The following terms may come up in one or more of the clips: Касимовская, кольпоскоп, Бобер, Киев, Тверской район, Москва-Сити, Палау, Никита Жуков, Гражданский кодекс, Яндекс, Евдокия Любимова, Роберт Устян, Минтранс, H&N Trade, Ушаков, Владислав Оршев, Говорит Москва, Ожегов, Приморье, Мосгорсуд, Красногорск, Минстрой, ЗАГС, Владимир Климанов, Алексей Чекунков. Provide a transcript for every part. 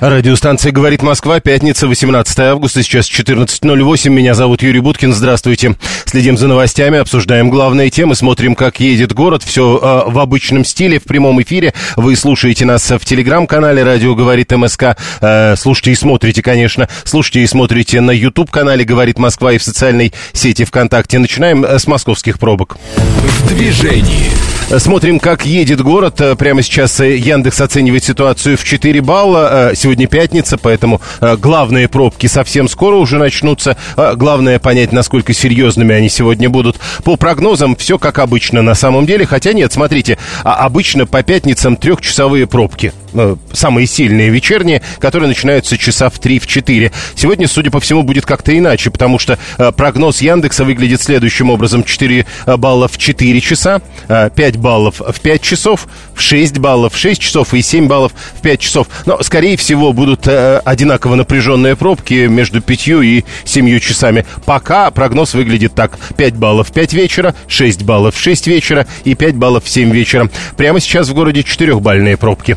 Радиостанция «Говорит Москва», пятница, 18 августа, сейчас 14:08. Меня зовут Юрий Будкин, здравствуйте. Следим за новостями, обсуждаем главные темы, смотрим, как едет город. Все в обычном стиле, в прямом эфире. Вы слушаете нас в Telegram-канале «Радио Говорит МСК». Слушайте и смотрите, конечно. Слушайте и смотрите на YouTube-канале «Говорит Москва» и в социальной сети ВКонтакте. Начинаем с московских пробок. В движении. Смотрим, как едет город. Прямо сейчас Яндекс оценивает ситуацию в 4 балла. Сегодня пятница, поэтому главные пробки совсем скоро уже начнутся. Главное понять, насколько серьезными они сегодня будут. По прогнозам все как обычно на самом деле. Хотя нет, смотрите, обычно по пятницам трехчасовые пробки. Самые сильные вечерние, которые начинаются часа в 3-4. Сегодня, судя по всему, будет как-то иначе, потому что прогноз Яндекса выглядит следующим образом. 4 балла в 4 часа, 5 баллов в 5 часов, 6 баллов в 6 часов и 7 баллов в 5 часов. Но, скорее всего, будут одинаково напряженные пробки между 5 и 7 часами. Пока прогноз выглядит так. 5 баллов в 5 вечера, 6 баллов в 6 вечера и 5 баллов в 7 вечера. Прямо сейчас в городе 4-бальные пробки.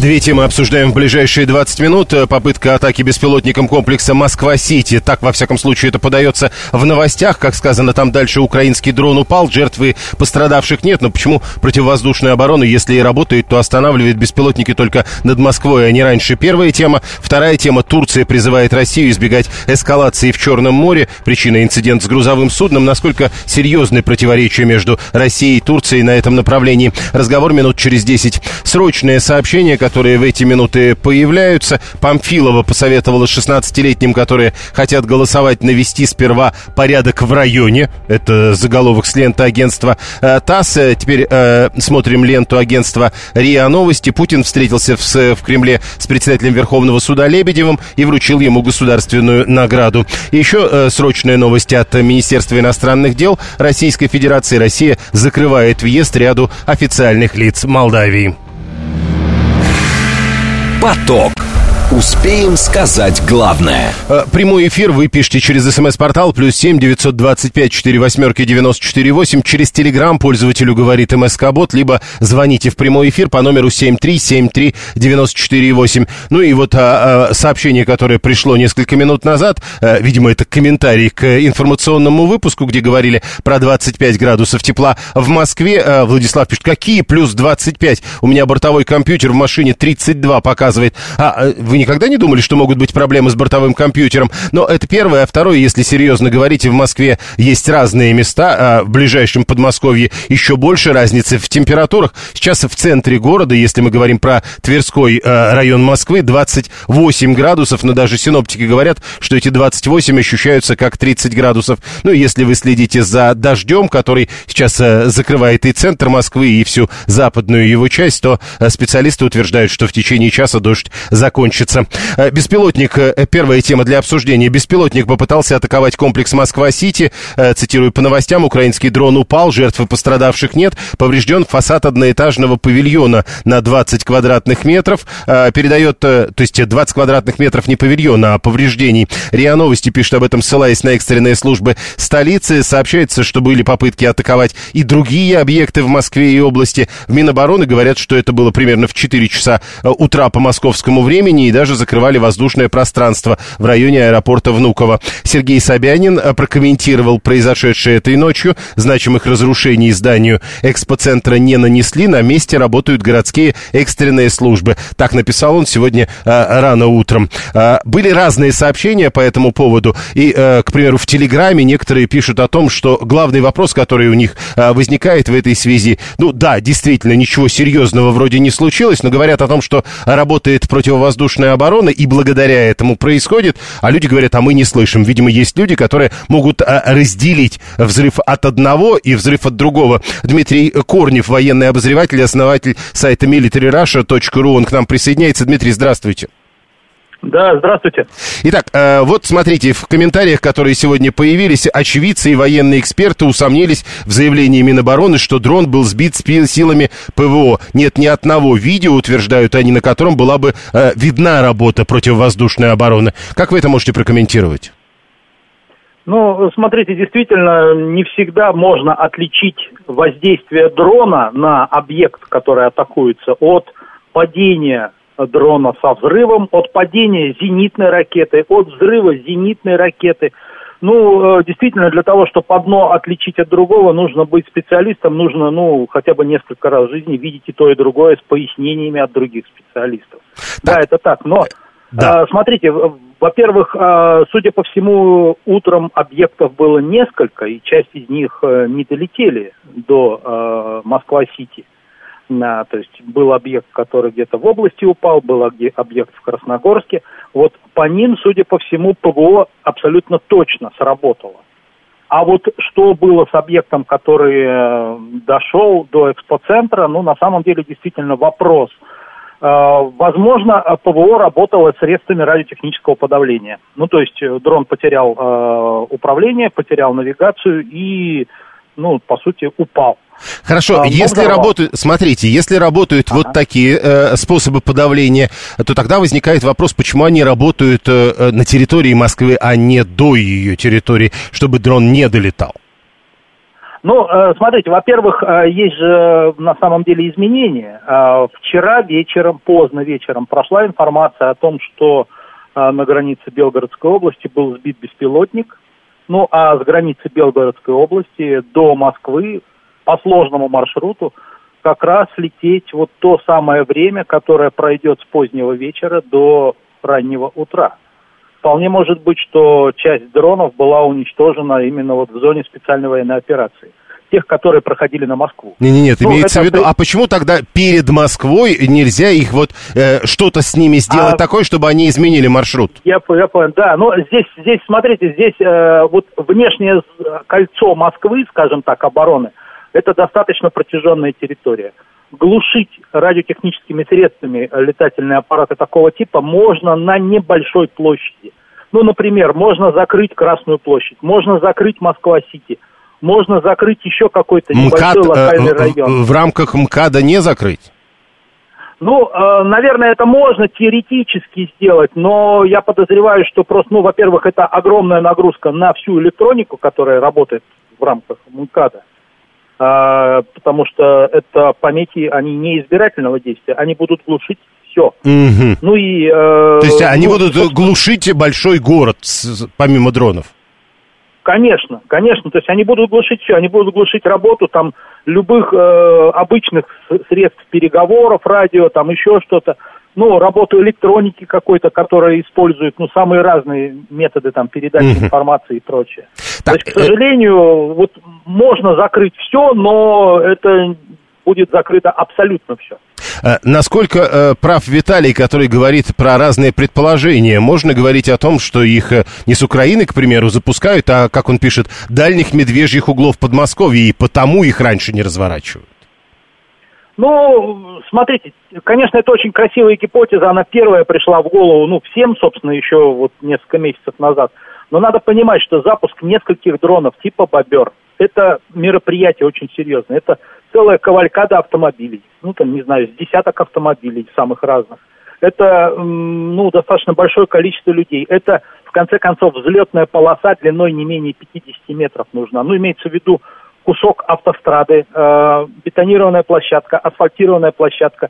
Две темы обсуждаем в ближайшие 20 минут. Попытка атаки беспилотником комплекса «Москва-Сити». Так, во всяком случае, это подается в новостях. Как сказано, там дальше украинский дрон упал. Жертвы пострадавших нет. Но почему противовоздушная оборона, если и работает, то останавливает беспилотники только над Москвой, а не раньше? Первая тема. Вторая тема. Турция призывает Россию избегать эскалации в Черном море. Причина — инцидент с грузовым судном. Насколько серьезны противоречия между Россией и Турцией на этом направлении? Разговор минут через 10. Срочное сообщение, которые в эти минуты появляются. Памфилова посоветовала 16-летним, которые хотят голосовать, навести сперва порядок в районе. Это заголовок с ленты агентства ТАСС. Теперь смотрим ленту агентства РИА Новости. Путин встретился в Кремле с председателем Верховного суда Лебедевым и вручил ему государственную награду. И еще срочные новости от Министерства иностранных дел Российской Федерации. Россия закрывает въезд ряду официальных лиц Молдавии. Поток. Успеем сказать главное. Прямой эфир вы пишите через СМС-портал +7 925 48 94 8. Через Telegram пользователю «Говорит МСК-бот», либо звоните в прямой эфир по номеру 7373 94 8. Ну и вот сообщение, которое пришло несколько минут назад, видимо, это комментарий к информационному выпуску, где говорили про 25 градусов тепла в Москве. Владислав пишет: какие плюс 25? У меня бортовой компьютер в машине 32 показывает. Вы никогда не думали, что могут быть проблемы с бортовым компьютером? Но это первое. А второе, если серьезно говорить, в Москве есть разные места, а в ближайшем Подмосковье еще больше разницы в температурах. Сейчас в центре города, если мы говорим про Тверской район Москвы, 28 градусов, но даже синоптики говорят, что эти 28 ощущаются как 30 градусов. Ну, если вы следите за дождем, который сейчас закрывает и центр Москвы, и всю западную его часть, то специалисты утверждают, что в течение часа дождь закончится. Беспилотник, первая тема для обсуждения. Беспилотник попытался атаковать комплекс «Москва-Сити». Цитирую по новостям: украинский дрон упал, жертв и пострадавших нет. Поврежден фасад одноэтажного павильона на 20 квадратных метров. Передает, то есть 20 квадратных метров не павильона, а повреждений. РИА Новости пишет об этом, ссылаясь на экстренные службы столицы. Сообщается, что были попытки атаковать и другие объекты в Москве и области. В Минобороны говорят, что это было примерно в 4 часа утра по московскому времени, и даже закрывали воздушное пространство в районе аэропорта Внуково. Сергей Собянин прокомментировал произошедшее этой ночью. Значимых разрушений зданию экспоцентра не нанесли. На месте работают городские экстренные службы. Так написал он сегодня рано утром. Были разные сообщения по этому поводу. И, к примеру, в Телеграме некоторые пишут о том, что главный вопрос, который у них возникает в этой связи, ну да, действительно, ничего серьезного вроде не случилось, но говорят о том, что работает противовоздушная Минной обороны, и благодаря этому происходит, а люди говорят, а мы не слышим. Видимо, есть люди, которые могут разделить взрыв от одного и взрыв от другого. Дмитрий Корнев, военный обозреватель, основатель сайта militaryrussia.ru, он к нам присоединяется. Дмитрий, здравствуйте. Да, здравствуйте. Итак, вот смотрите, в комментариях, которые сегодня появились, очевидцы и военные эксперты усомнились в заявлении Минобороны, что дрон был сбит силами ПВО. Нет ни одного видео, утверждают они, на котором была бы видна работа противовоздушной обороны. Как вы это можете прокомментировать? Ну, смотрите, действительно, не всегда можно отличить воздействие дрона на объект, который атакуется, от падения дрона со взрывом, от падения зенитной ракеты, от взрыва зенитной ракеты. Ну, действительно, для того, чтобы одно отличить от другого, нужно быть специалистом, нужно, хотя бы несколько раз в жизни видеть и то, и другое с пояснениями от других специалистов. Да, это так, но, смотрите, во-первых, судя по всему, утром объектов было несколько, и часть из них не долетели до Москва-Сити. То есть был объект, который где-то в области упал, был объект в Красногорске. Вот по ним, судя по всему, ПВО абсолютно точно сработало. А вот что было с объектом, который дошел до экспоцентра, на самом деле действительно вопрос. Возможно, ПВО работало средствами радиотехнического подавления. То есть дрон потерял управление, потерял навигацию и... по сути, упал. Хорошо, если работают, смотрите, если работают вот такие способы подавления, то тогда возникает вопрос, почему они работают на территории Москвы, а не до ее территории, чтобы дрон не долетал? Смотрите, во-первых, есть же на самом деле изменения. Вчера вечером, поздно вечером, прошла информация о том, что на границе Белгородской области был сбит беспилотник. А с границы Белгородской области до Москвы по сложному маршруту как раз лететь вот то самое время, которое пройдет с позднего вечера до раннего утра. Вполне может быть, что часть дронов была уничтожена именно в зоне специальной военной операции. Тех, которые проходили на Москву. Нет, имеется в виду, а почему тогда перед Москвой нельзя их что-то с ними сделать такое, чтобы они изменили маршрут? Я понял, да. Здесь смотрите, внешнее кольцо Москвы, скажем так, обороны, это достаточно протяженная территория. Глушить радиотехническими средствами летательные аппараты такого типа можно на небольшой площади. Например, можно закрыть Красную площадь, можно закрыть Москва-Сити, можно закрыть еще какой-то небольшой локальный район. В рамках МКАДа не закрыть? Наверное, это можно теоретически сделать, но я подозреваю, что просто, во-первых, это огромная нагрузка на всю электронику, которая работает в рамках МКАДа, потому что это помехи, они не избирательного действия, они будут глушить все. Угу. То есть они будут глушить большой город, помимо дронов? Конечно, то есть они будут глушить все, они будут глушить работу там любых обычных средств переговоров, радио, там еще что-то, работу электроники какой-то, которая использует, самые разные методы там передачи информации и прочее. Так, то есть, к сожалению, можно закрыть все, но это будет закрыто абсолютно все. Насколько прав Виталий, который говорит про разные предположения? Можно говорить о том, что их не с Украины, к примеру, запускают, а, как он пишет, дальних медвежьих углов Подмосковья, и потому их раньше не разворачивают? Смотрите, конечно, это очень красивая гипотеза, она первая пришла в голову, всем, собственно, еще несколько месяцев назад. Но надо понимать, что запуск нескольких дронов типа «Бобер» – это мероприятие очень серьезное, это целая кавалькада автомобилей, с десяток автомобилей самых разных. Это, достаточно большое количество людей. Это, в конце концов, взлетная полоса длиной не менее 50 метров нужна. Имеется в виду кусок автострады, бетонированная площадка, асфальтированная площадка.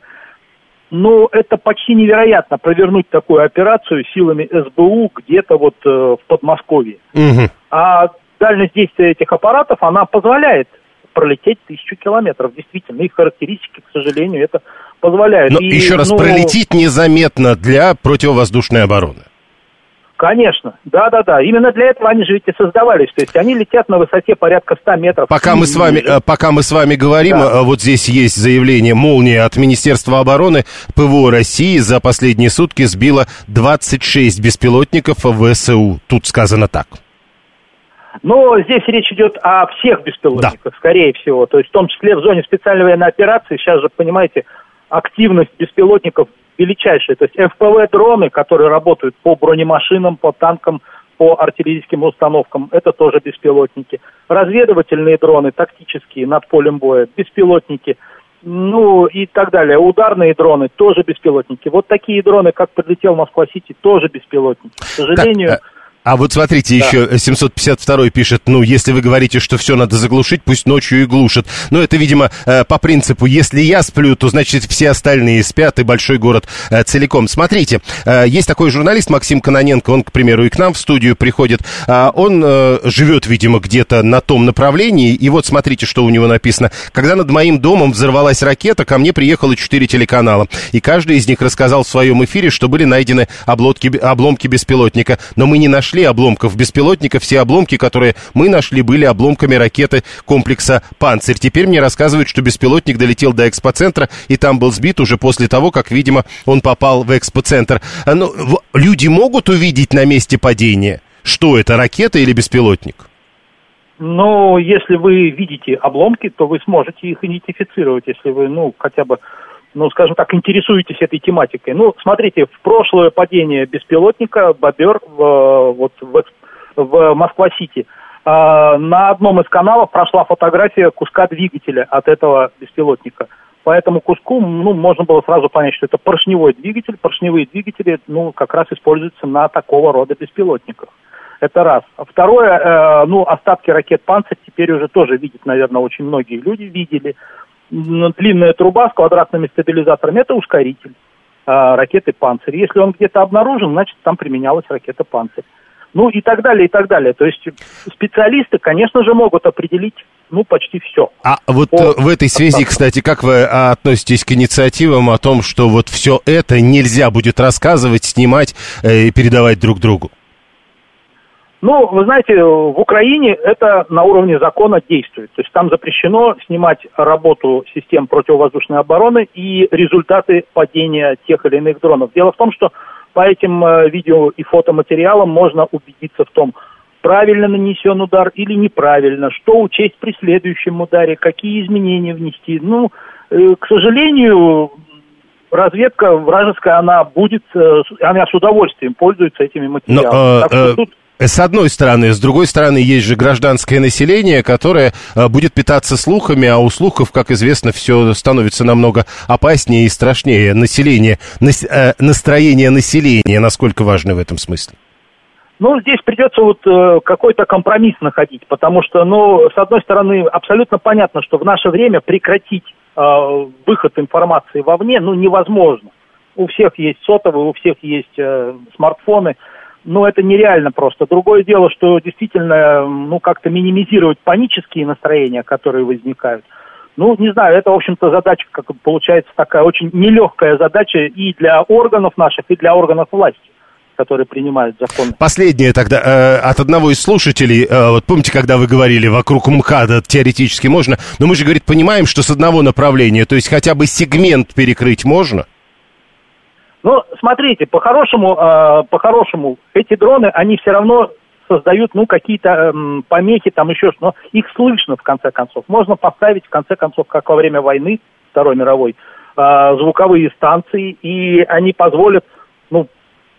Это почти невероятно, провернуть такую операцию силами СБУ где-то в Подмосковье. Угу. А дальность действия этих аппаратов, она позволяет пролететь 1000 километров, действительно. Их характеристики, к сожалению, это позволяют. Но еще раз, пролететь незаметно для противовоздушной обороны. Конечно, да-да-да. Именно для этого они же ведь и создавались. То есть они летят на высоте порядка 100 метров. Пока мы с вами говорим, да. Вот здесь есть заявление «Молния» от Министерства обороны. ПВО России за последние сутки сбило 26 беспилотников ВСУ. Тут сказано так. Но здесь речь идет о всех беспилотниках, да. Скорее всего. То есть в том числе в зоне специальной военной операции. Сейчас же, понимаете, активность беспилотников величайшие, то есть ФПВ-дроны, которые работают по бронемашинам, по танкам, по артиллерийским установкам, это тоже беспилотники. Разведывательные дроны, тактические, над полем боя, беспилотники, ну и так далее. Ударные дроны, тоже беспилотники. Вот такие дроны, как прилетел в Москва-Сити, тоже беспилотники. К сожалению... Так... А вот смотрите, да. Еще 752-й пишет, ну, если вы говорите, что все надо заглушить, пусть ночью и глушат. Но это, видимо, по принципу, если я сплю, то, значит, все остальные спят, и большой город целиком. Смотрите, есть такой журналист Максим Кононенко, он, к примеру, и к нам в студию приходит. Он живет, видимо, где-то на том направлении, и вот смотрите, что у него написано. Когда над моим домом взорвалась ракета, ко мне приехало 4 телеканала, и каждый из них рассказал в своем эфире, что были найдены обломки беспилотника. Но мы не нашли обломков беспилотника. Все обломки, которые мы нашли, были обломками ракеты комплекса «Панцирь». Теперь мне рассказывают, что беспилотник долетел до экспоцентра, и там был сбит уже после того, как, видимо, он попал в экспоцентр. Но люди могут увидеть на месте падения, что это, ракета или беспилотник? Ну, если вы видите обломки, то вы сможете их идентифицировать, если вы, хотя бы... скажем так, интересуетесь этой тематикой. Смотрите, в прошлое падение беспилотника «Бобер» в Москва-Сити. На одном из каналов прошла фотография куска двигателя от этого беспилотника. По этому куску, можно было сразу понять, что это поршневой двигатель. Поршневые двигатели, как раз используются на такого рода беспилотниках. Это раз. Второе, остатки ракет «Панцирь» теперь уже тоже видят, наверное, очень многие люди видели. Длинная труба с квадратными стабилизаторами – это ускоритель ракеты «Панцирь». Если он где-то обнаружен, значит, там применялась ракета «Панцирь». И так далее, и так далее. То есть специалисты, конечно же, могут определить, почти все. А вот в этой связи, кстати, как вы относитесь к инициативам о том, что вот все это нельзя будет рассказывать, снимать и передавать друг другу? Вы знаете, в Украине это на уровне закона действует. То есть там запрещено снимать работу систем противовоздушной обороны и результаты падения тех или иных дронов. Дело в том, что по этим видео и фотоматериалам можно убедиться в том, правильно нанесен удар или неправильно, что учесть при следующем ударе, какие изменения внести. К сожалению... Разведка вражеская, она с удовольствием пользуется этими материалами. С одной стороны, с другой стороны, есть же гражданское население, которое будет питаться слухами, а у слухов, как известно, все становится намного опаснее и страшнее. Настроение населения, насколько важно в этом смысле? Здесь придется какой-то компромисс находить, потому что, с одной стороны, абсолютно понятно, что в наше время прекратить выход информации вовне, невозможно. У всех есть сотовые, у всех есть смартфоны, это нереально просто. Другое дело, что действительно, как-то минимизировать панические настроения, которые возникают. Не знаю, это, в общем-то, задача, как получается, такая очень нелегкая задача и для органов наших, и для органов власти, которые принимают законы. Последнее тогда от одного из слушателей. Помните, когда вы говорили, вокруг МКАДа теоретически можно, но мы же, говорит, понимаем, что с одного направления, то есть хотя бы сегмент перекрыть можно? Смотрите, по-хорошему, эти дроны, они все равно создают, какие-то помехи, там еще что-то, но их слышно, в конце концов. Можно поставить, в конце концов, как во время войны Второй мировой, звуковые станции, и они позволят,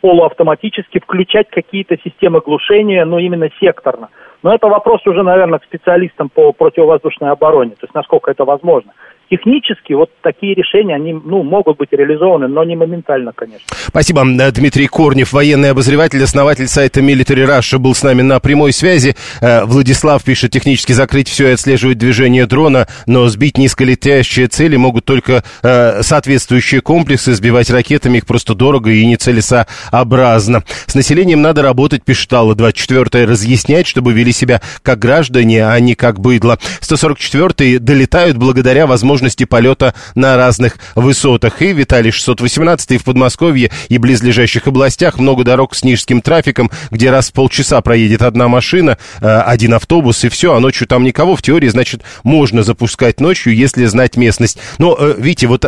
полуавтоматически включать какие-то системы глушения, именно секторно. Но это вопрос уже, наверное, к специалистам по противовоздушной обороне, то есть насколько это возможно. Технически такие решения, они могут быть реализованы, но не моментально, конечно. Спасибо. Дмитрий Корнев, военный обозреватель, основатель сайта Military Russia, был с нами на прямой связи. Владислав пишет, технически закрыть все и отслеживать движение дрона, но сбить низколетящие цели могут только соответствующие комплексы, сбивать ракетами их просто дорого и нецелесообразно. С населением надо работать, пишет Алла 24-я, разъяснять, чтобы вели вели себя как граждане, а не как быдло. 144-е долетают благодаря возможности полета на разных высотах. И Виталий 618-й в Подмосковье и близлежащих областях много дорог с низким трафиком, где раз в полчаса проедет одна машина, один автобус и все, а ночью там никого. В теории, значит, можно запускать ночью, если знать местность. Но, видите, вот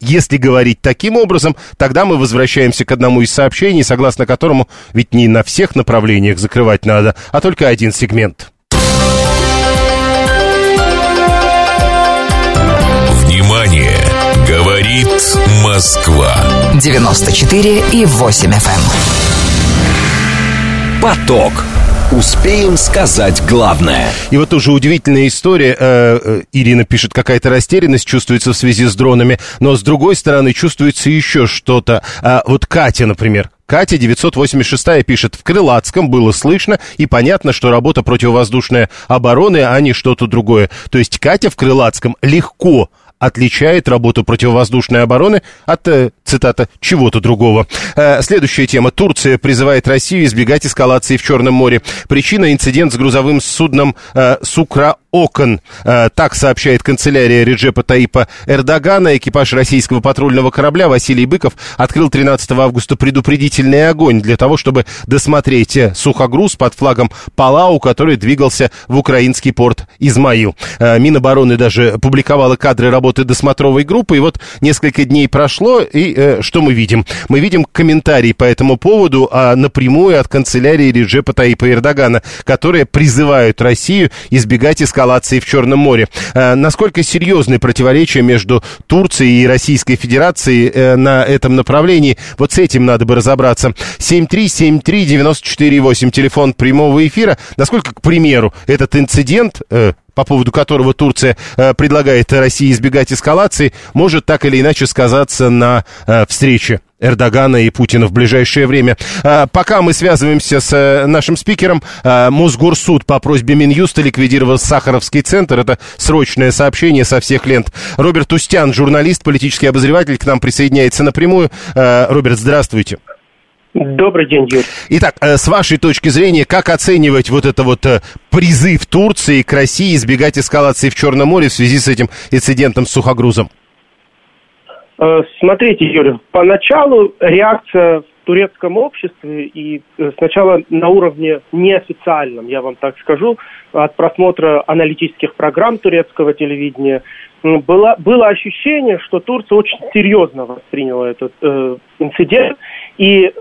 если говорить таким образом, тогда мы возвращаемся к одному из сообщений, согласно которому ведь не на всех направлениях закрывать надо, а только один сегмент. Внимание! Говорит Москва. 94,8 FM. Поток. Успеем сказать главное. И вот уже удивительная история. Ирина пишет, какая-то растерянность чувствуется в связи с дронами. Но с другой стороны чувствуется еще что-то. Вот Катя, например. Катя, 986-я, пишет, в Крылатском было слышно и понятно, что работа противовоздушной обороны, а не что-то другое. То есть Катя в Крылатском легко отличает работу противовоздушной обороны от, цитата, чего-то другого. Следующая тема. Турция призывает Россию избегать эскалации в Черном море. Причина — инцидент с грузовым судном «Сукраокон». Так сообщает канцелярия Реджепа Таипа Эрдогана. Экипаж российского патрульного корабля Василий Быков открыл 13 августа предупредительный огонь для того, чтобы досмотреть сухогруз под флагом Палау, который двигался в украинский порт Измаил. Минобороны даже публиковала кадры работы досмотровой группы, и вот несколько дней прошло, и что мы видим? Мы видим комментарий по этому поводу напрямую от канцелярии Реджепа Таипа Эрдогана, которые призывают Россию избегать эскалации в Черном море. Насколько серьезны противоречия между Турцией и Российской Федерацией на этом направлении? Вот с этим надо бы разобраться. 7373948, телефон прямого эфира. Насколько, к примеру, этот инцидент, по поводу которого Турция предлагает России избегать эскалации, может так или иначе сказаться на встрече Эрдогана и Путина в ближайшее время. Пока мы связываемся с нашим спикером, Мосгорсуд по просьбе Минюста ликвидировал Сахаровский центр. Это срочное сообщение со всех лент. Роберт Устян, журналист, политический обозреватель, к нам присоединяется напрямую. Роберт, здравствуйте. Добрый день, Юрий. Итак, с вашей точки зрения, как оценивать вот это вот призыв Турции к России избегать эскалации в Черном море в связи с этим инцидентом с сухогрузом? Смотрите, Юрий, поначалу реакция в турецком обществе и сначала на уровне неофициальном, я вам так скажу, от просмотра аналитических программ турецкого телевидения, было ощущение, что Турция очень серьезно восприняла этот инцидент, и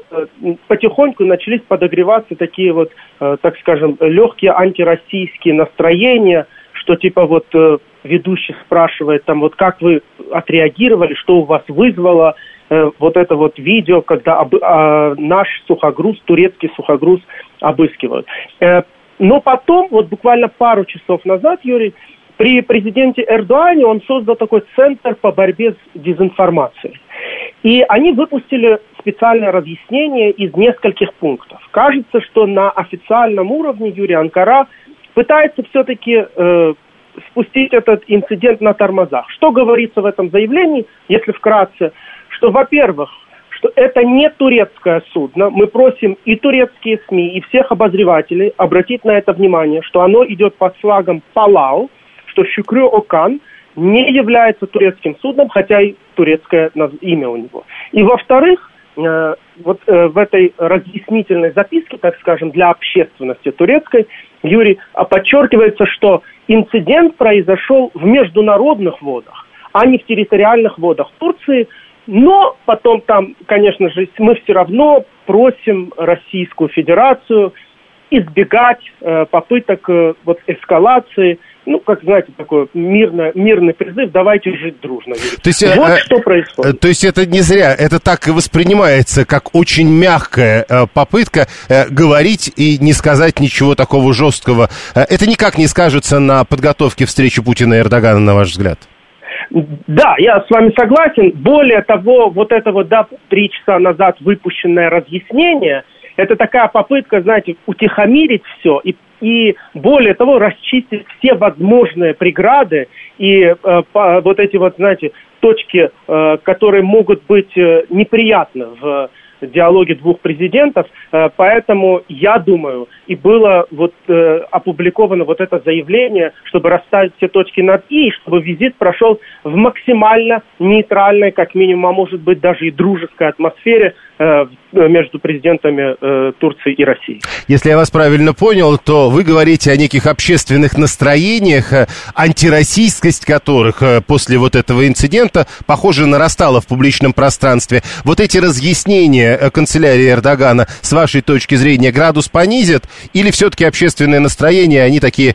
потихоньку начались подогреваться такие вот, так скажем, легкие антироссийские настроения, что типа вот ведущий спрашивает там вот как вы отреагировали, что у вас вызвало вот это вот видео, когда наш сухогруз, турецкий сухогруз обыскивают. Но потом, вот буквально пару часов назад, Юрий, при президенте Эрдогане он создал такой центр по борьбе с дезинформацией. И они выпустили специальное разъяснение из нескольких пунктов. Кажется, что на официальном уровне, Юрий, Анкара пытается все-таки спустить этот инцидент на тормозах. Что говорится в этом заявлении, если вкратце, что, во-первых, что это не турецкое судно. Мы просим и турецкие СМИ, и всех обозревателей обратить на это внимание, что оно идет под флагом Палау, что Сукру-Окан не является турецким судном, хотя и турецкое имя у него. И во-вторых, в этой разъяснительной записке, так скажем, для общественности турецкой, Юрий, подчеркивается, что инцидент произошел в международных водах, а не в территориальных водах Турции. Но потом там, конечно же, мы все равно просим Российскую Федерацию избегать попыток вот эскалации. Ну, как знаете, такой мирный призыв, давайте жить дружно. То есть, вот что происходит. То есть это не зря, это так и воспринимается, как очень мягкая попытка говорить и не сказать ничего такого жесткого. Это никак не скажется на подготовке встречи Путина и Эрдогана, на ваш взгляд? Да, я с вами согласен. Более того, вот это вот, да, 3 часа назад выпущенное разъяснение, это такая попытка, знаете, утихомирить все и более того, расчистить все возможные преграды и вот эти вот, знаете, точки, которые могут быть неприятны в диалоге двух президентов, поэтому я думаю, и было вот опубликовано вот это заявление, чтобы расставить все точки над «и», чтобы визит прошел в максимально нейтральной, как минимум, а может быть даже и дружеской атмосфере между президентами Турции и России. Если я вас правильно понял, то вы говорите о неких общественных настроениях, антироссийскость которых после вот этого инцидента, похоже, нарастала в публичном пространстве. Вот эти разъяснения канцелярии Эрдогана, с вашей точки зрения, градус понизят? Или все-таки общественные настроения, они такие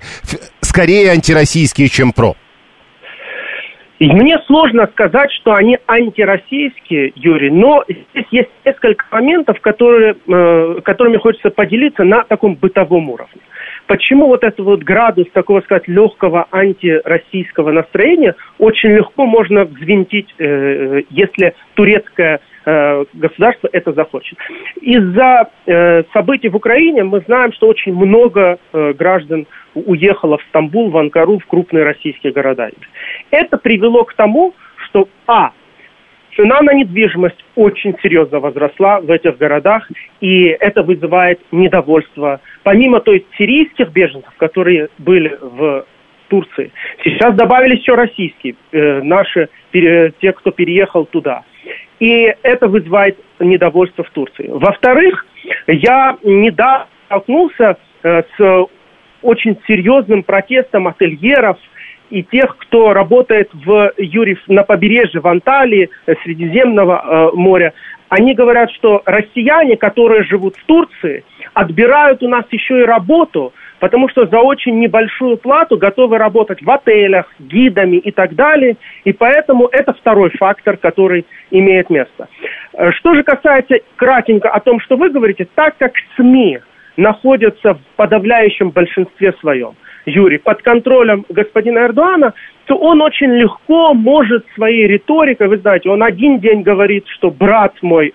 скорее антироссийские, чем про? И мне сложно сказать, что они антироссийские, Юрий, но здесь есть несколько моментов, которыми хочется поделиться на таком бытовом уровне. Почему вот этот вот градус такого, сказать, легкого антироссийского настроения очень легко можно взвинтить, если турецкая государство это захочет. Из-за событий в Украине мы знаем, что очень много граждан уехало в Стамбул, в Анкару, в крупные российские города. Это привело к тому, что цена на недвижимость очень серьезно возросла в этих городах, и это вызывает недовольство. Помимо сирийских беженцев, которые были в Турции, сейчас добавились еще российские, наши, те, кто переехал туда. И это вызывает недовольство в Турции. Во-вторых, я недавно столкнулся с очень серьезным протестом ательеров и тех, кто работает на побережье в Анталии, Средиземного моря. Они говорят, что россияне, которые живут в Турции, отбирают у нас еще и работу, потому что за очень небольшую плату готовы работать в отелях, гидами и так далее. И поэтому это второй фактор, который имеет место. Что же касается кратенько о том, что вы говорите, так как СМИ находятся в подавляющем большинстве своем, Юрий, под контролем господина Эрдогана, то он очень легко может своей риторикой, вы знаете, он один день говорит, что брат мой,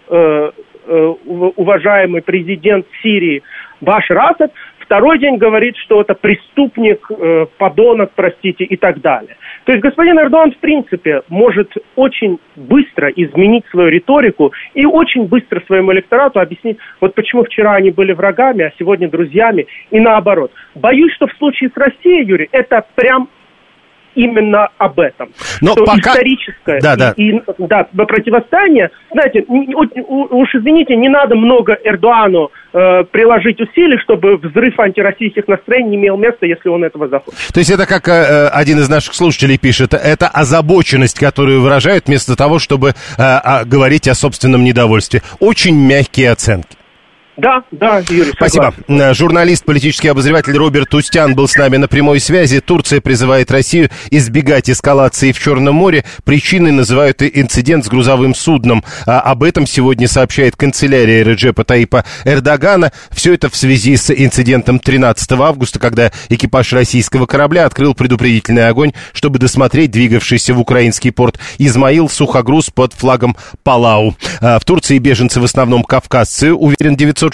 уважаемый президент Сирии Башар Асад, второй день говорит, что это преступник, подонок, простите, и так далее. То есть господин Эрдоган, в принципе, может очень быстро изменить свою риторику и очень быстро своему электорату объяснить, вот почему вчера они были врагами, а сегодня друзьями, и наоборот. Боюсь, что в случае с Россией, Юрий, это прям именно об этом. Но что пока... историческое противостояние, знаете, уж извините, не надо много Эрдогану приложить усилий, чтобы взрыв антироссийских настроений не имел места, если он этого захочет. То есть это, как один из наших слушателей пишет, это озабоченность, которую выражают вместо того, чтобы говорить о собственном недовольстве. Очень мягкие оценки. Да, Юрий, спасибо. Журналист, политический обозреватель Роберт Устян был с нами на прямой связи. Турция призывает Россию избегать эскалации в Черном море. Причиной называют инцидент с грузовым судном. Об этом сегодня сообщает канцелярия Реджепа Таипа Эрдогана. Все это в связи с инцидентом 13 августа, когда экипаж российского корабля открыл предупредительный огонь, чтобы досмотреть двигавшийся в украинский порт Измаил сухогруз под флагом Палау. В Турции беженцы в основном кавказцы, уверен 964-й,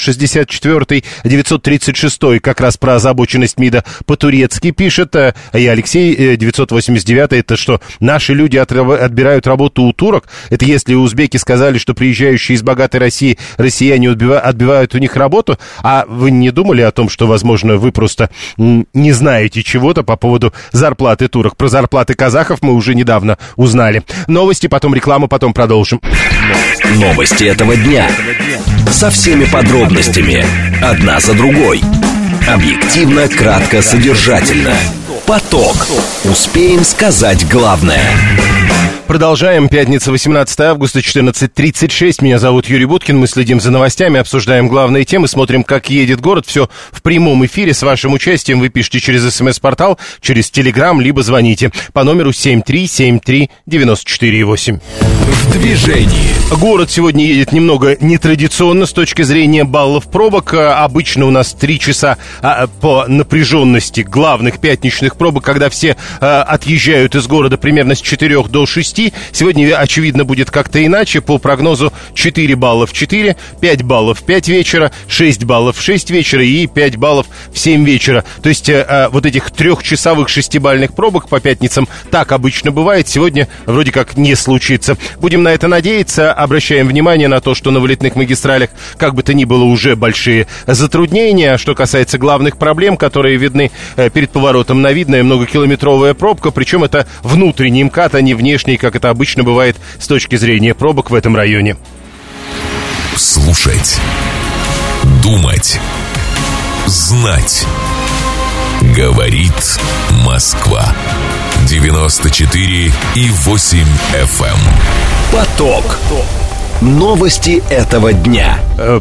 936-й, как раз про озабоченность МИДа по-турецки пишет, а я Алексей, 989-й, это что, наши люди отбирают работу у турок? Это если узбеки сказали, что приезжающие из богатой России россияне отбивают у них работу? А вы не думали о том, что, возможно, вы просто не знаете чего-то по поводу зарплаты турок? Про зарплаты казахов мы уже недавно узнали. Новости, потом реклама, потом продолжим. Новости этого дня. Со всеми подробностями. Одна за другой. Объективно, кратко, содержательно. Поток. Успеем сказать главное. Продолжаем. Пятница, 18 августа, 14:36. Меня зовут Юрий Будкин. Мы следим за новостями, обсуждаем главные темы, смотрим, как едет город. Все в прямом эфире. С вашим участием вы пишите через СМС-портал, через Telegram, либо звоните по номеру 7373948. В движении. Город сегодня едет немного нетрадиционно с точки зрения баллов пробок. Обычно у нас 3 часа по напряженности главных пятничных пробок, когда все отъезжают из города примерно с 4 до 6. 6. Сегодня, очевидно, будет как-то иначе. По прогнозу 4 балла в 4, 5 баллов в 5 вечера, 6 баллов в 6 вечера и 5 баллов в 7 вечера. То есть вот этих трехчасовых шестибальных пробок по пятницам так обычно бывает. Сегодня вроде как не случится. Будем на это надеяться. Обращаем внимание на то, что на вылетных магистралях, как бы то ни было, уже большие затруднения. Что касается главных проблем, которые видны перед поворотом на Видное, многокилометровая пробка. Причем это внутренний МКАД, а не внешний, как это обычно бывает с точки зрения пробок в этом районе. Слушать. Думать. Знать. Говорит Москва. 94,8 FM. Поток. Новости этого дня.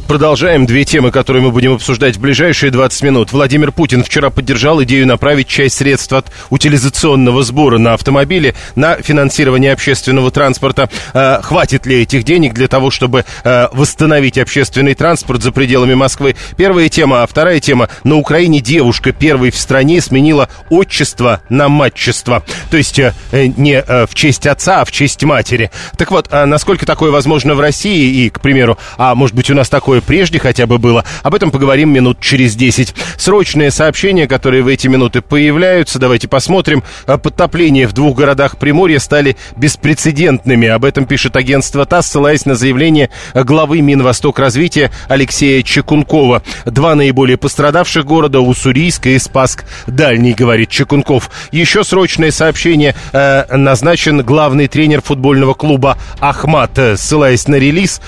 Продолжаем две темы, которые мы будем обсуждать в ближайшие 20 минут. Владимир Путин вчера поддержал идею направить часть средств от утилизационного сбора на автомобили на финансирование общественного транспорта. Хватит ли этих денег для того, чтобы восстановить общественный транспорт за пределами Москвы? Первая тема. А вторая тема. На Украине девушка первой в стране сменила отчество на матчество. То есть не в честь отца, а в честь матери. Так вот, насколько такое возможно в России и, к примеру, а может быть у нас такое прежде хотя бы было, об этом поговорим минут через 10. Срочные сообщения, которые в эти минуты появляются, давайте посмотрим. Подтопления в двух городах Приморья стали беспрецедентными. Об этом пишет агентство ТАСС, ссылаясь на заявление главы Минвостокразвития Алексея Чекункова. Два наиболее пострадавших города — Уссурийск и Спасск-Дальний, говорит Чекунков. Еще срочное сообщение. Назначен главный тренер футбольного клуба «Ахмат». Ссылаясь на релиз,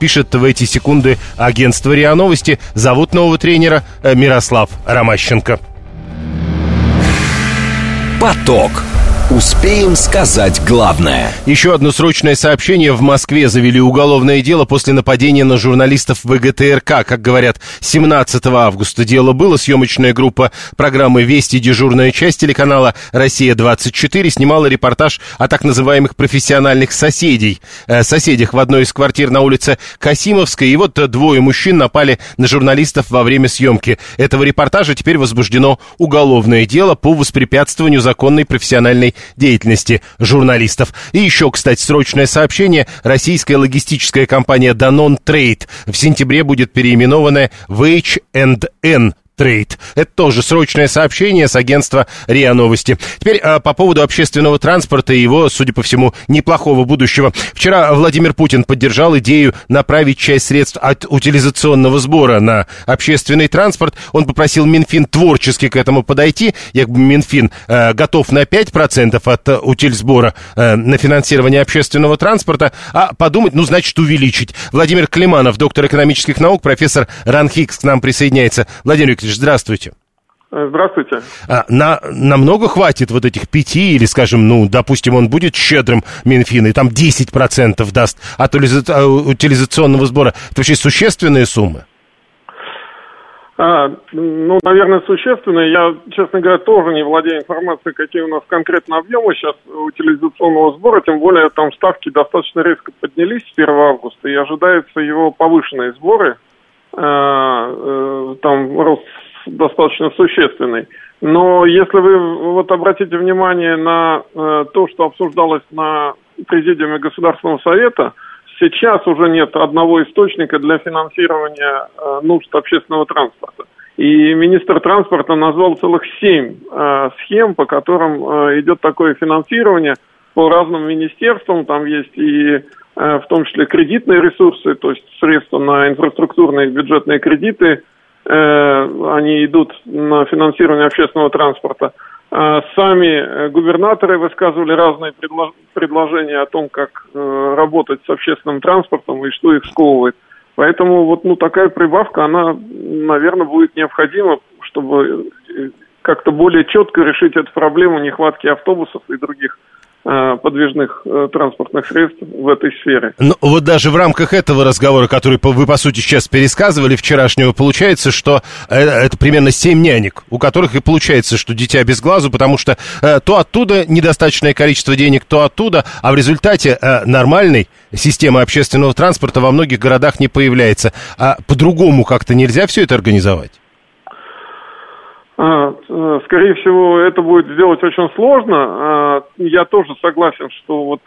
пишет в эти секунды агентство РИА Новости. Зовут нового тренера Мирослав Ромащенко. Поток. Успеем сказать главное. Еще одно срочное сообщение. В Москве завели уголовное дело после нападения на журналистов ВГТРК. Как говорят, 17 августа дело было. Съемочная группа программы «Вести», дежурная часть телеканала «Россия-24» снимала репортаж о так называемых профессиональных соседях в одной из квартир на улице Касимовской. И вот двое мужчин напали на журналистов во время съемки этого репортажа. Теперь возбуждено уголовное дело по воспрепятствованию законной профессиональной деятельности журналистов. И еще, кстати, срочное сообщение. Российская логистическая компания Danone Trade в сентябре будет переименована в H&N Trade. Это тоже срочное сообщение с агентства РИА Новости. Теперь по поводу общественного транспорта и его, судя по всему, неплохого будущего. Вчера Владимир Путин поддержал идею направить часть средств от утилизационного сбора на общественный транспорт. Он попросил Минфин творчески к этому подойти. Якобы Минфин готов на 5% от утильсбора на финансирование общественного транспорта, а подумать, ну, значит, увеличить. Владимир Климанов, доктор экономических наук, профессор РАНХиГС, к нам присоединяется. Владимир Викторович, здравствуйте. Здравствуйте. Намного хватит вот этих 5, или, скажем, ну, допустим, он будет щедрым, Минфин, и там 10% даст от утилизационного сбора. Это вообще существенные суммы? Наверное, существенные. Я, честно говоря, тоже не владею информацией, какие у нас конкретно объемы сейчас утилизационного сбора. Тем более, там ставки достаточно резко поднялись с 1 августа, и ожидаются его повышенные сборы. Там рост достаточно существенный. Но если вы вот обратите внимание на то, что обсуждалось на Президиуме Государственного Совета, сейчас уже нет одного источника для финансирования нужд общественного транспорта. И министр транспорта назвал целых 7 схем, по которым идет такое финансирование по разным министерствам. Там есть и в том числе кредитные ресурсы, то есть средства на инфраструктурные бюджетные кредиты, они идут на финансирование общественного транспорта. Сами губернаторы высказывали разные предложения о том, как работать с общественным транспортом и что их сковывает. Поэтому вот такая прибавка, она, наверное, будет необходима, чтобы как-то более четко решить эту проблему нехватки автобусов и других подвижных транспортных средств в этой сфере. Ну, вот даже в рамках этого разговора, который вы, по сути, сейчас пересказывали, вчерашнего, получается, что это примерно 7 нянек, у которых и получается, что дитя без глазу, потому что то оттуда недостаточное количество денег, то оттуда, а в результате нормальной системы общественного транспорта во многих городах не появляется. А по-другому как-то нельзя все это организовать? Скорее всего, это будет сделать очень сложно. Я тоже согласен, что вот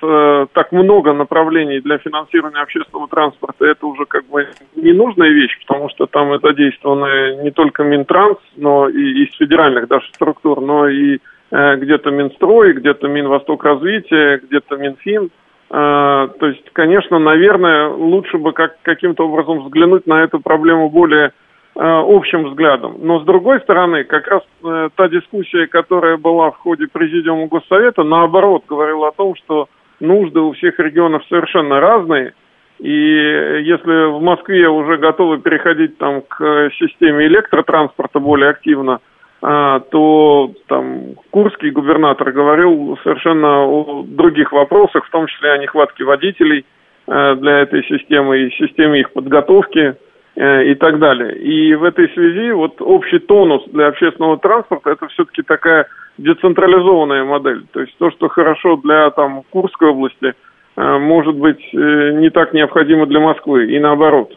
так много направлений для финансирования общественного транспорта, это уже как бы ненужная вещь, потому что там задействованы не только Минтранс, но и из федеральных даже структур, но и где-то Минстрой, где-то Минвостокразвитие, где-то Минфин. То есть, конечно, наверное, лучше бы каким-то образом взглянуть на эту проблему более общим взглядом. Но, с другой стороны, как раз та дискуссия, которая была в ходе Президиума Госсовета, наоборот, говорила о том, что нужды у всех регионов совершенно разные. И если в Москве уже готовы переходить там к системе электротранспорта более активно, то там курский губернатор говорил совершенно о других вопросах, в том числе о нехватке водителей для этой системы и системе их подготовки и так далее. И в этой связи вот общий тонус для общественного транспорта — это все-таки такая децентрализованная модель. То есть то, что хорошо для там Курской области, может быть не так необходимо для Москвы и наоборот.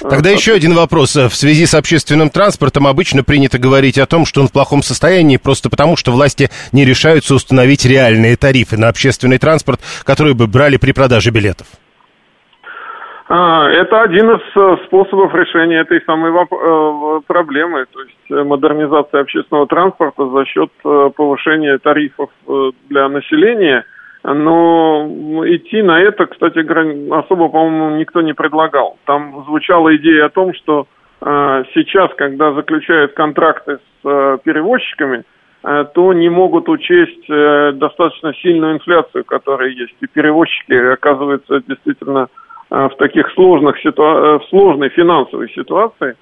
Тогда еще один вопрос. В связи с общественным транспортом обычно принято говорить о том, что он в плохом состоянии просто потому, что власти не решаются установить реальные тарифы на общественный транспорт, которые бы брали при продаже билетов. Это один из способов решения этой самой проблемы, то есть модернизация общественного транспорта за счет повышения тарифов для населения. Но идти на это, кстати, особо, по-моему, никто не предлагал. Там звучала идея о том, что сейчас, когда заключают контракты с перевозчиками, то не могут учесть достаточно сильную инфляцию, которая есть. И перевозчики оказываются действительно в таких сложной финансовой ситуации,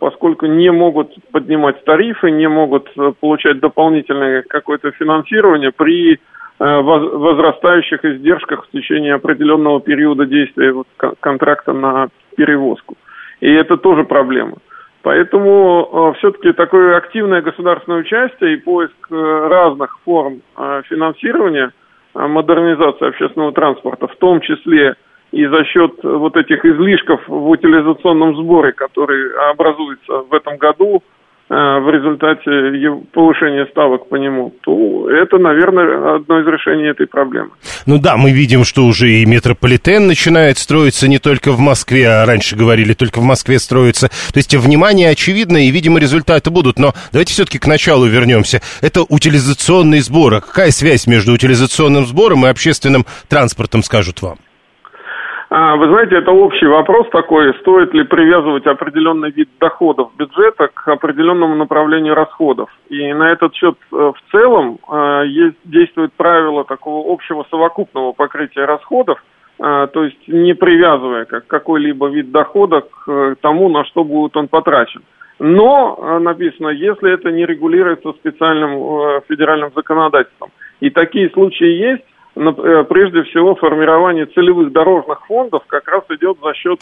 поскольку не могут поднимать тарифы, не могут получать дополнительное какое-то финансирование при возрастающих издержках в течение определенного периода действия контракта на перевозку. И это тоже проблема. Поэтому все-таки такое активное государственное участие и поиск разных форм финансирования модернизации общественного транспорта, в том числе и за счет вот этих излишков в утилизационном сборе, который образуется в этом году в результате повышения ставок по нему, то это, наверное, одно из решений этой проблемы. Ну да, мы видим, что уже и метрополитен начинает строиться не только в Москве, а раньше говорили, только в Москве строится. То есть внимание очевидно, и, видимо, результаты будут. Но давайте все-таки к началу вернемся. Это утилизационный сбор. А какая связь между утилизационным сбором и общественным транспортом, скажут вам? Вы знаете, это общий вопрос такой, стоит ли привязывать определенный вид доходов бюджета к определенному направлению расходов. И на этот счет в целом действует правило такого общего совокупного покрытия расходов, то есть не привязывая какой-либо вид дохода к тому, на что будет он потрачен. Но, написано, если это не регулируется специальным федеральным законодательством. И такие случаи есть. Прежде всего, формирование целевых дорожных фондов как раз идет за счет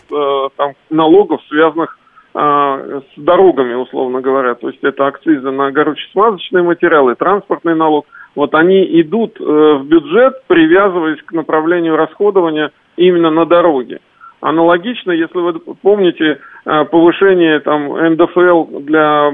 там, налогов, связанных с дорогами, условно говоря. То есть это акцизы на горюче-смазочные материалы, транспортный налог. Вот они идут в бюджет, привязываясь к направлению расходования именно на дороги. Аналогично, если вы помните повышение там, НДФЛ для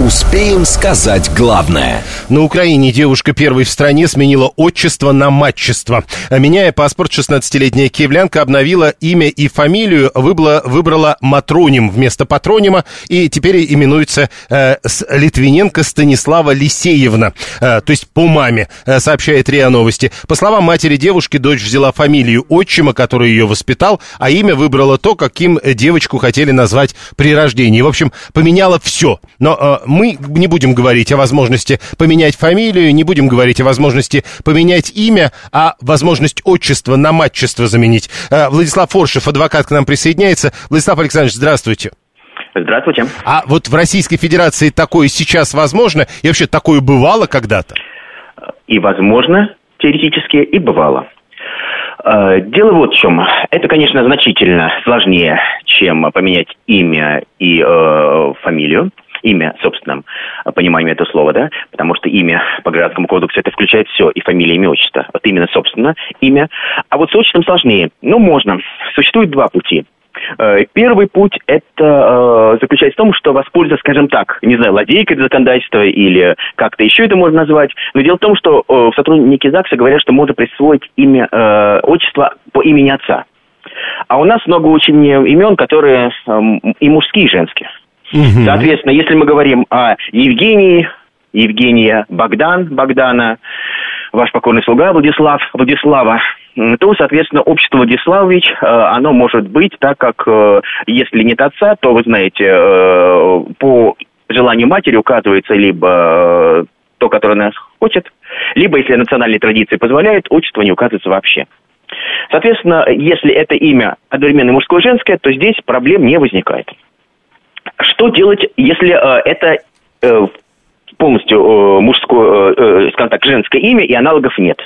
Успеем сказать главное. На Украине девушка первой в стране сменила отчество на матчество. Меняя паспорт, 16-летняя киевлянка обновила имя и фамилию, выбрала матроним вместо патронима, и теперь именуется Литвиненко Станислава Лисеевна, то есть по маме, сообщает РИА Новости. По словам матери девушки, дочь взяла фамилию отчима, который ее воспитал, а имя выбрала то, каким девочку хотели назвать при рождении. В общем, поменяла все. Но мы не будем говорить о возможности поменять фамилию, не будем говорить о возможности поменять имя, а возможность отчества на матчество заменить. Владислав Оршев, адвокат, к нам присоединяется. Владислав Александрович, здравствуйте. Здравствуйте. А вот в Российской Федерации такое сейчас возможно? И вообще такое бывало когда-то? И возможно, теоретически, и бывало. Дело вот в чем. Это, конечно, значительно сложнее, чем поменять имя и фамилию. Имя, в собственном понимании этого слова, да, потому что имя по Гражданскому кодексу это включает все, и фамилия, имя, отчество. Вот именно, собственно, имя. А вот с отчеством сложнее. Но можно. Существует два пути. Первый путь это заключается в том, что воспользоваться, скажем так, не знаю, лазейкой законодательства или как-то еще это можно назвать. Но дело в том, что сотрудники ЗАГСа говорят, что можно присвоить имя, отчество по имени отца. А у нас много очень имен, которые и мужские, и женские. Соответственно, если мы говорим о Евгении, Евгения, Богдан, Богдана, ваш покорный слуга Владислав, Владислава, то, соответственно, общество Владиславович, оно может быть, так как, если нет отца, то, вы знаете, по желанию матери указывается либо то, которое она хочет, либо, если национальные традиции позволяют, отчество не указывается вообще. Соответственно, если это имя одновременно мужское и женское, то здесь проблем не возникает. Что делать, если это полностью мужское, скажем так, женское имя и аналогов нет?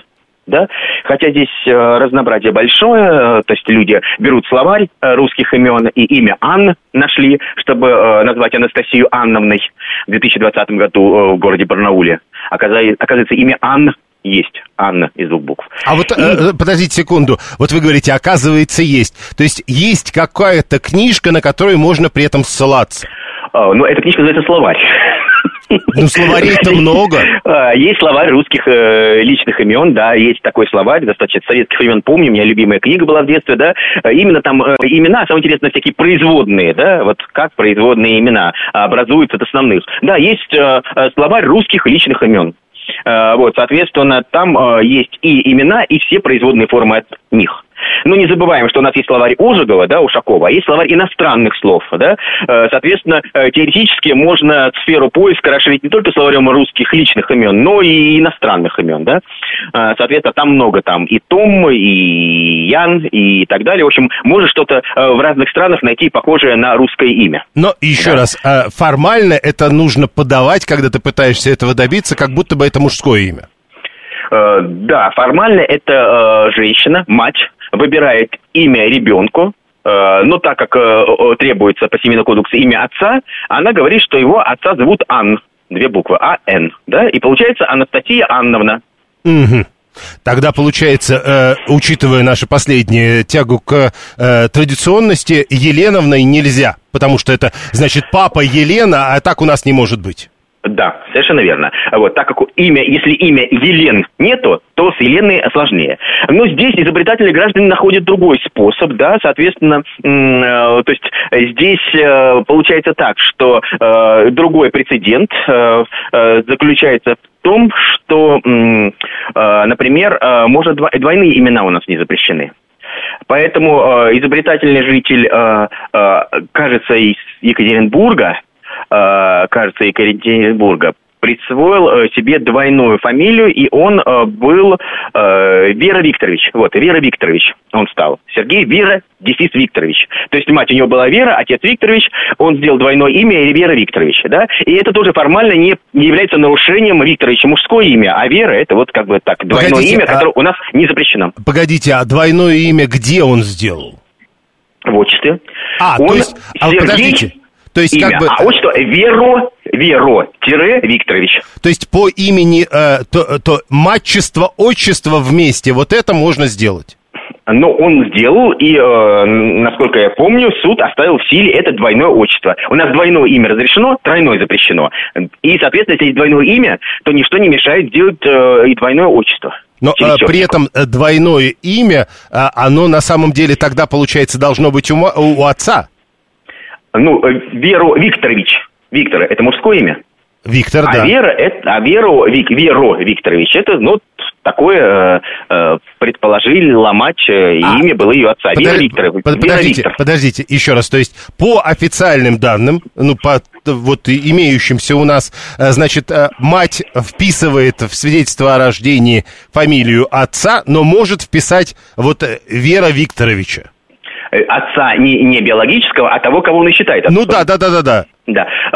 Да? Хотя здесь разнообразие большое, то есть люди берут словарь русских имен и имя Анна нашли, чтобы назвать Анастасию Анновной в 2020 году в городе Барнауле. Оказывается, имя Анна. Есть. Анна из двух букв. А вот, подождите секунду. Вот вы говорите, оказывается, есть. То есть, есть какая-то книжка, на которую можно при этом ссылаться? Ну, эта книжка называется «Словарь». Ну, словарей-то много. Есть словарь русских личных имен, да, есть такой словарь, достаточно советских времен, помню, у меня любимая книга была в детстве, да, именно там имена, самое интересное, всякие производные, да, вот как производные имена образуются от основных. Да, есть словарь русских личных имен. Вот, соответственно, там есть и имена, и все производные формы от них. Но не забываем, что у нас есть словарь Ожегова, да, Ушакова, а есть словарь иностранных слов, да. Соответственно, теоретически можно сферу поиска расширить не только словарем русских личных имен, но и иностранных имен, да. Соответственно, там много там и Том, и Ян, и так далее. В общем, можно что-то в разных странах найти похожее на русское имя. Но еще да. Раз, формально это нужно подавать, когда ты пытаешься этого добиться, как будто бы это мужское имя. Да, формально это женщина, мать, выбирает имя ребенку, но так как требуется по семейному кодексу имя отца, она говорит, что его отца зовут Ан, две буквы А-Н, да, и получается Анастасия Анновна. Угу. Тогда, получается, учитывая нашу последнюю тягу к традиционности, Еленовной нельзя, потому что это, значит, папа Елена, а так у нас не может быть. Да, совершенно верно. Вот, так как имя, если имя Елен нету, то с Еленой сложнее. Но здесь изобретательные граждане находят другой способ, да, соответственно, то есть здесь получается так, что другой прецедент заключается в том, что, например, может двойные имена у нас не запрещены. Поэтому изобретательный житель, кажется, из Екатеринбурга, присвоил себе двойную фамилию, и он был Вера Викторович. Вот, Вера Викторович он стал. Сергей Вера Дефис Викторович. То есть мать у него была Вера, отец Викторович, он сделал двойное имя Вера Викторович, да? И это тоже формально не является нарушением Викторовича. Мужское имя, а Вера это вот как бы так, двойное имя, которое у нас не запрещено. Погодите, а двойное имя где он сделал? В отчестве. Он то есть... Подождите. То есть, имя, как бы... А вот что, Веро-Викторович. То есть, по имени, матчество, отчество вместе, вот это можно сделать? Но он сделал, и, насколько я помню, суд оставил в силе это двойное отчество. У нас двойное имя разрешено, тройное запрещено. И, соответственно, если есть двойное имя, то ничто не мешает сделать и двойное отчество. Но при этом двойное имя, оно на самом деле тогда, получается, должно быть у отца. Ну, Веру Викторович. Виктор, это мужское имя. Виктор, да. Веру Викторович, это, ну, такое предположила мать, имя было ее отца. Вера Викторович. Подождите, еще раз. То есть, по официальным данным, ну, по вот имеющимся у нас, значит, мать вписывает в свидетельство о рождении фамилию отца, но может вписать вот Вера Викторовича. Отца не биологического, а того, кого он и считает отцом. Ну да. Да,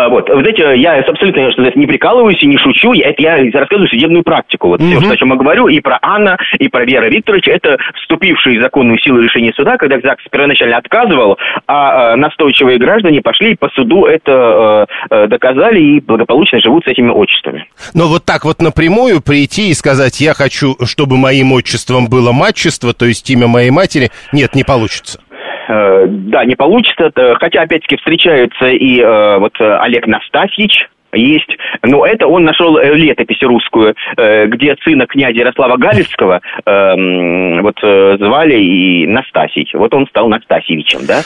вот, вы знаете, я абсолютно не прикалываюсь и не шучу, я рассказываю судебную практику, вот все, о чем я говорю, и про Анна, и про Вера Викторовича, это вступившие в законную силу решения суда, когда ЗАГС первоначально отказывал, а настойчивые граждане пошли и по суду это доказали и благополучно живут с этими отчествами. Но вот так вот напрямую прийти и сказать, я хочу, чтобы моим отчеством было матчество, то есть имя моей матери, нет, не получится. Да, не получится, хотя, опять-таки, встречаются и вот Олег Настасьевич есть, но это он нашел летопись русскую, где сына князя Ярослава Галицкого звали и Настасий, вот он стал Настасьевичем, да,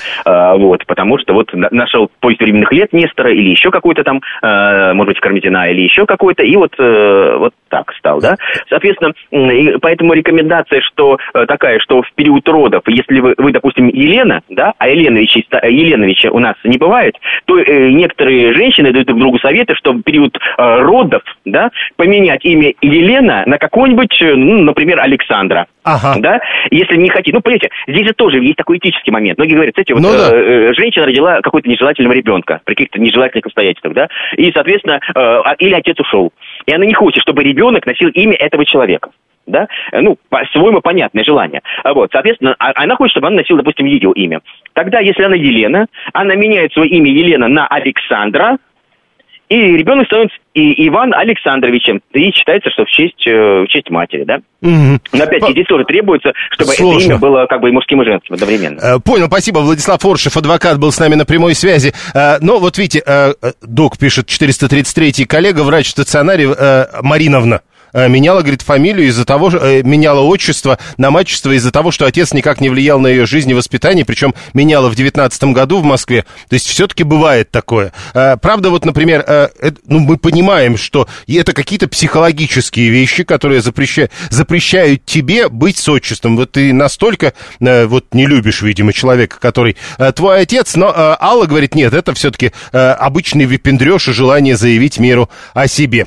вот, потому что вот нашел «Повесть временных лет» Нестора или еще какой-то там, может быть, Кармитина или еще какой-то, и вот так стал, да, соответственно, поэтому рекомендация, что такая, что в период родов, если вы допустим, Елена, да, а Еленовича у нас не бывает, то некоторые женщины дают друг другу советы, что в период родов, да, поменять имя Елена на какое-нибудь, ну, например, Александра. Ага. Да? Если не хотите. Ну, понимаете, здесь же тоже есть такой этический момент. Многие говорят, кстати, вот женщина родила какого-то нежелательного ребенка при каких-то нежелательных обстоятельствах, да, и, соответственно, или отец ушел. И она не хочет, чтобы ребенок носил имя этого человека. Да? Ну, по-своему понятное желание. Вот, соответственно, она хочет, чтобы она носила, допустим, ее имя. Тогда, если она Елена, она меняет свое имя Елена на Александра, и ребенок становится Иван Александровичем. И считается, что в честь матери, да? Угу. Но опять здесь тоже требуется, чтобы это имя было как бы и мужским, и женским одновременно. Понял, спасибо. Владислав Оршев, адвокат, был с нами на прямой связи. Но вот видите, док пишет, 433-й коллега, врач в стационаре Мариновна. Меняла, говорит, фамилию из-за того, меняла отчество на матчество из-за того, что отец никак не влиял на ее жизнь и воспитание, причем меняла в 19-м году в Москве. То есть все-таки бывает такое. Правда, вот, например, мы понимаем, что это какие-то психологические вещи, которые запрещают тебе быть с отчеством. Вот ты настолько не любишь, видимо, человека, который твой отец, но Алла говорит, нет, это все-таки обычный выпендрёж и желание заявить миру о себе.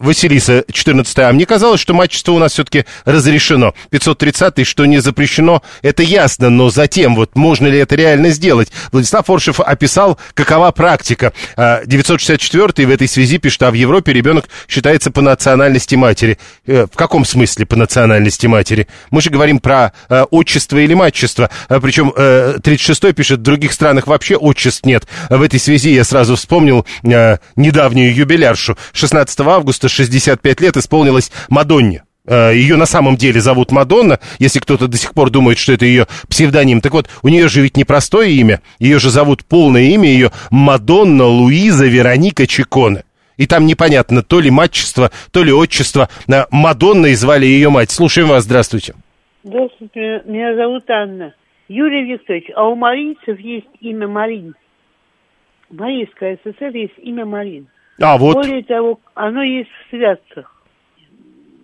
Василиса, 14-я. Мне казалось, что матчество у нас все-таки разрешено. 530-й, что не запрещено, это ясно, но затем, вот можно ли это реально сделать? Владислав Оршев описал, какова практика. 964-й в этой связи пишет, а в Европе ребенок считается по национальности матери. В каком смысле по национальности матери? Мы же говорим про отчество или матчество. Причем 36-й пишет, в других странах вообще отчеств нет. В этой связи я сразу вспомнил недавнюю юбиляршу. 16 августа 65 лет исполнилась Мадонне. Ее на самом деле зовут Мадонна, если кто-то до сих пор думает, что это ее псевдоним. Так вот, у нее же ведь непростое имя, ее же зовут полное имя ее Мадонна Луиза Вероника Чиконе. И там непонятно, то ли матчество, то ли отчество. Мадонной звали ее мать. Слушаем вас, здравствуйте. Здравствуйте, меня зовут Анна. Юрий Викторович, а у маринцев есть имя Марин. В Марийской ССР есть имя Марин. А вот. Более того, оно есть в святцах.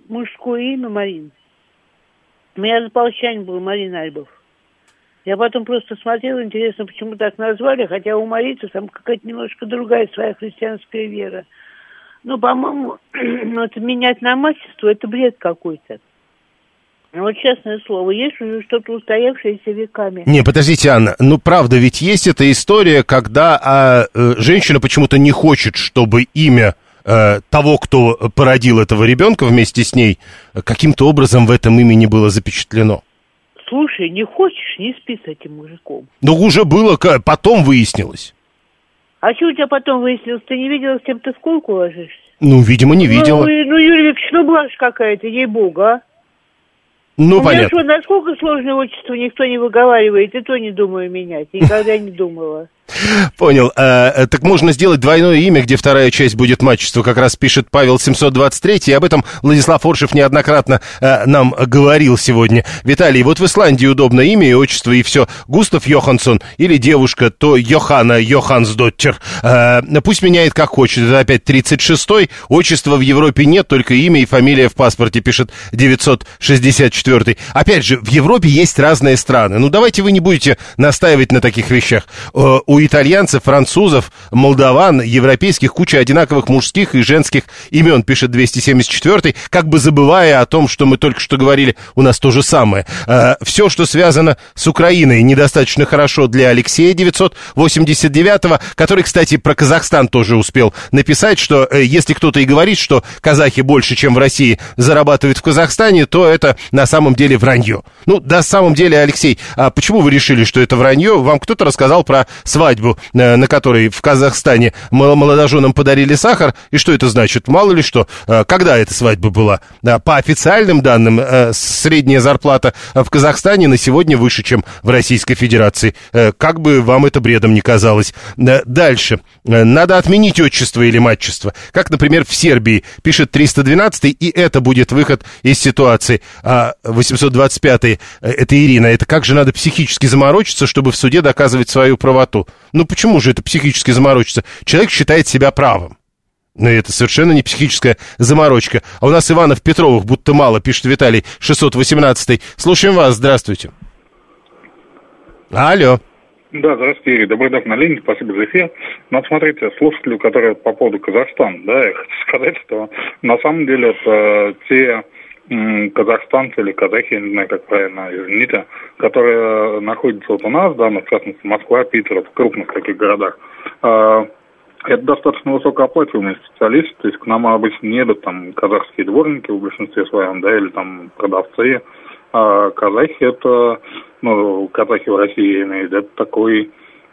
Мужское имя Марин. У меня заполчанин был Марин Альбов. Я потом просто смотрела, интересно, почему так назвали, хотя у марийцев там какая-то немножко другая своя христианская вера. Ну, по-моему, вот менять на мачество – это бред какой-то. Вот честное слово, есть уже что-то устоявшееся веками. Не, подождите, Анна, ну правда, ведь есть эта история, когда женщина почему-то не хочет, чтобы имя того, кто породил этого ребенка вместе с ней, каким-то образом в этом имени было запечатлено. Слушай, не хочешь, не спи с этим мужиком. Ну уже было, потом выяснилось. А что у тебя потом выяснилось? Ты не видела, с кем ты в колку ложишься? Ну, видимо, не видела. Ну Юрий Викторович, ну блажь какая-то, ей-богу, а? Ну, понятно. Что, насколько сложное отчество никто не выговаривает, и то не думаю менять, никогда не думала. Понял. Так можно сделать двойное имя, где вторая часть будет матчество, как раз пишет Павел 723, и об этом Владислав Оршев неоднократно нам говорил сегодня. Виталий, вот в Исландии удобное имя и отчество, и все. Густав Йоханссон или девушка, то Йохана Йохансдоттер. Пусть меняет как хочет. Это опять 36-й. Отчества в Европе нет, только имя и фамилия в паспорте, пишет 964-й. Опять же, в Европе есть разные страны. Ну, давайте вы не будете настаивать на таких вещах. У итальянцев, французов, молдаван, европейских куча одинаковых мужских и женских имен, пишет 274-й, как бы забывая о том, что мы только что говорили, у нас то же самое. Все, что связано с Украиной, недостаточно хорошо для Алексея 989-го, который, кстати, про Казахстан тоже успел написать, что если кто-то и говорит, что казахи больше, чем в России, зарабатывают в Казахстане, то это на самом деле вранье. Ну, да, на самом деле, Алексей, а почему вы решили, что это вранье? Вам кто-то рассказал про свадьбу, на которой в Казахстане молодоженам подарили сахар. И что это значит? Мало ли что. Когда эта свадьба была? По официальным данным, средняя зарплата в Казахстане на сегодня выше, чем в Российской Федерации. Как бы вам это бредом не казалось. Дальше. Надо отменить отчество или матчество. Как, например, в Сербии, пишет 312-й, и это будет выход из ситуации. 825-й, это Ирина, это как же надо психически заморочиться, чтобы в суде доказывать свою правоту. Ну почему же это психически заморочиться? Человек считает себя правым. Но это совершенно не психическая заморочка. А у нас Иванов-Петровых будто мало, пишет Виталий 618-й. Слушаем вас, здравствуйте. Алло. Да, здравствуйте, Юрий. Добрый день, на линии. Спасибо за эфир. Ну, вот смотрите, слушателю, который по поводу Казахстана, да, я хочу сказать, что на самом деле это те казахстанцы или казахи, я не знаю, как правильно, извините, которые находятся вот у нас, да, ну, в частности, Москва, Питер, вот в крупных таких городах, это достаточно высокооплачиваемые специалисты, то есть к нам обычно не идут там казахские дворники в большинстве своем, да, или там продавцы, а казахи это, ну, казахи в России, я имею в виду, это такой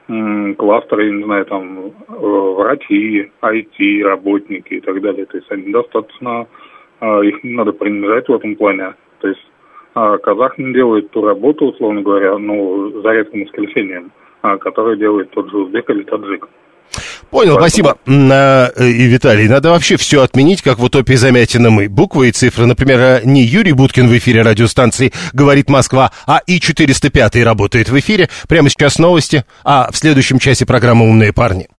кластер, я не знаю, там, врачи, IT, работники и так далее, то есть они достаточно... Их не надо принижать в этом плане. То есть казах не делает ту работу, условно говоря, ну, за редким исключением, которую делает тот же узбек или таджик. Понял, спасибо. И, Виталий, надо вообще все отменить, как в утопии Замятина мы. Буквы и цифры. Например, не Юрий Будкин в эфире радиостанции «Говорит Москва», а И-405 работает в эфире. Прямо сейчас новости, а в следующем часе программа «Умные парни».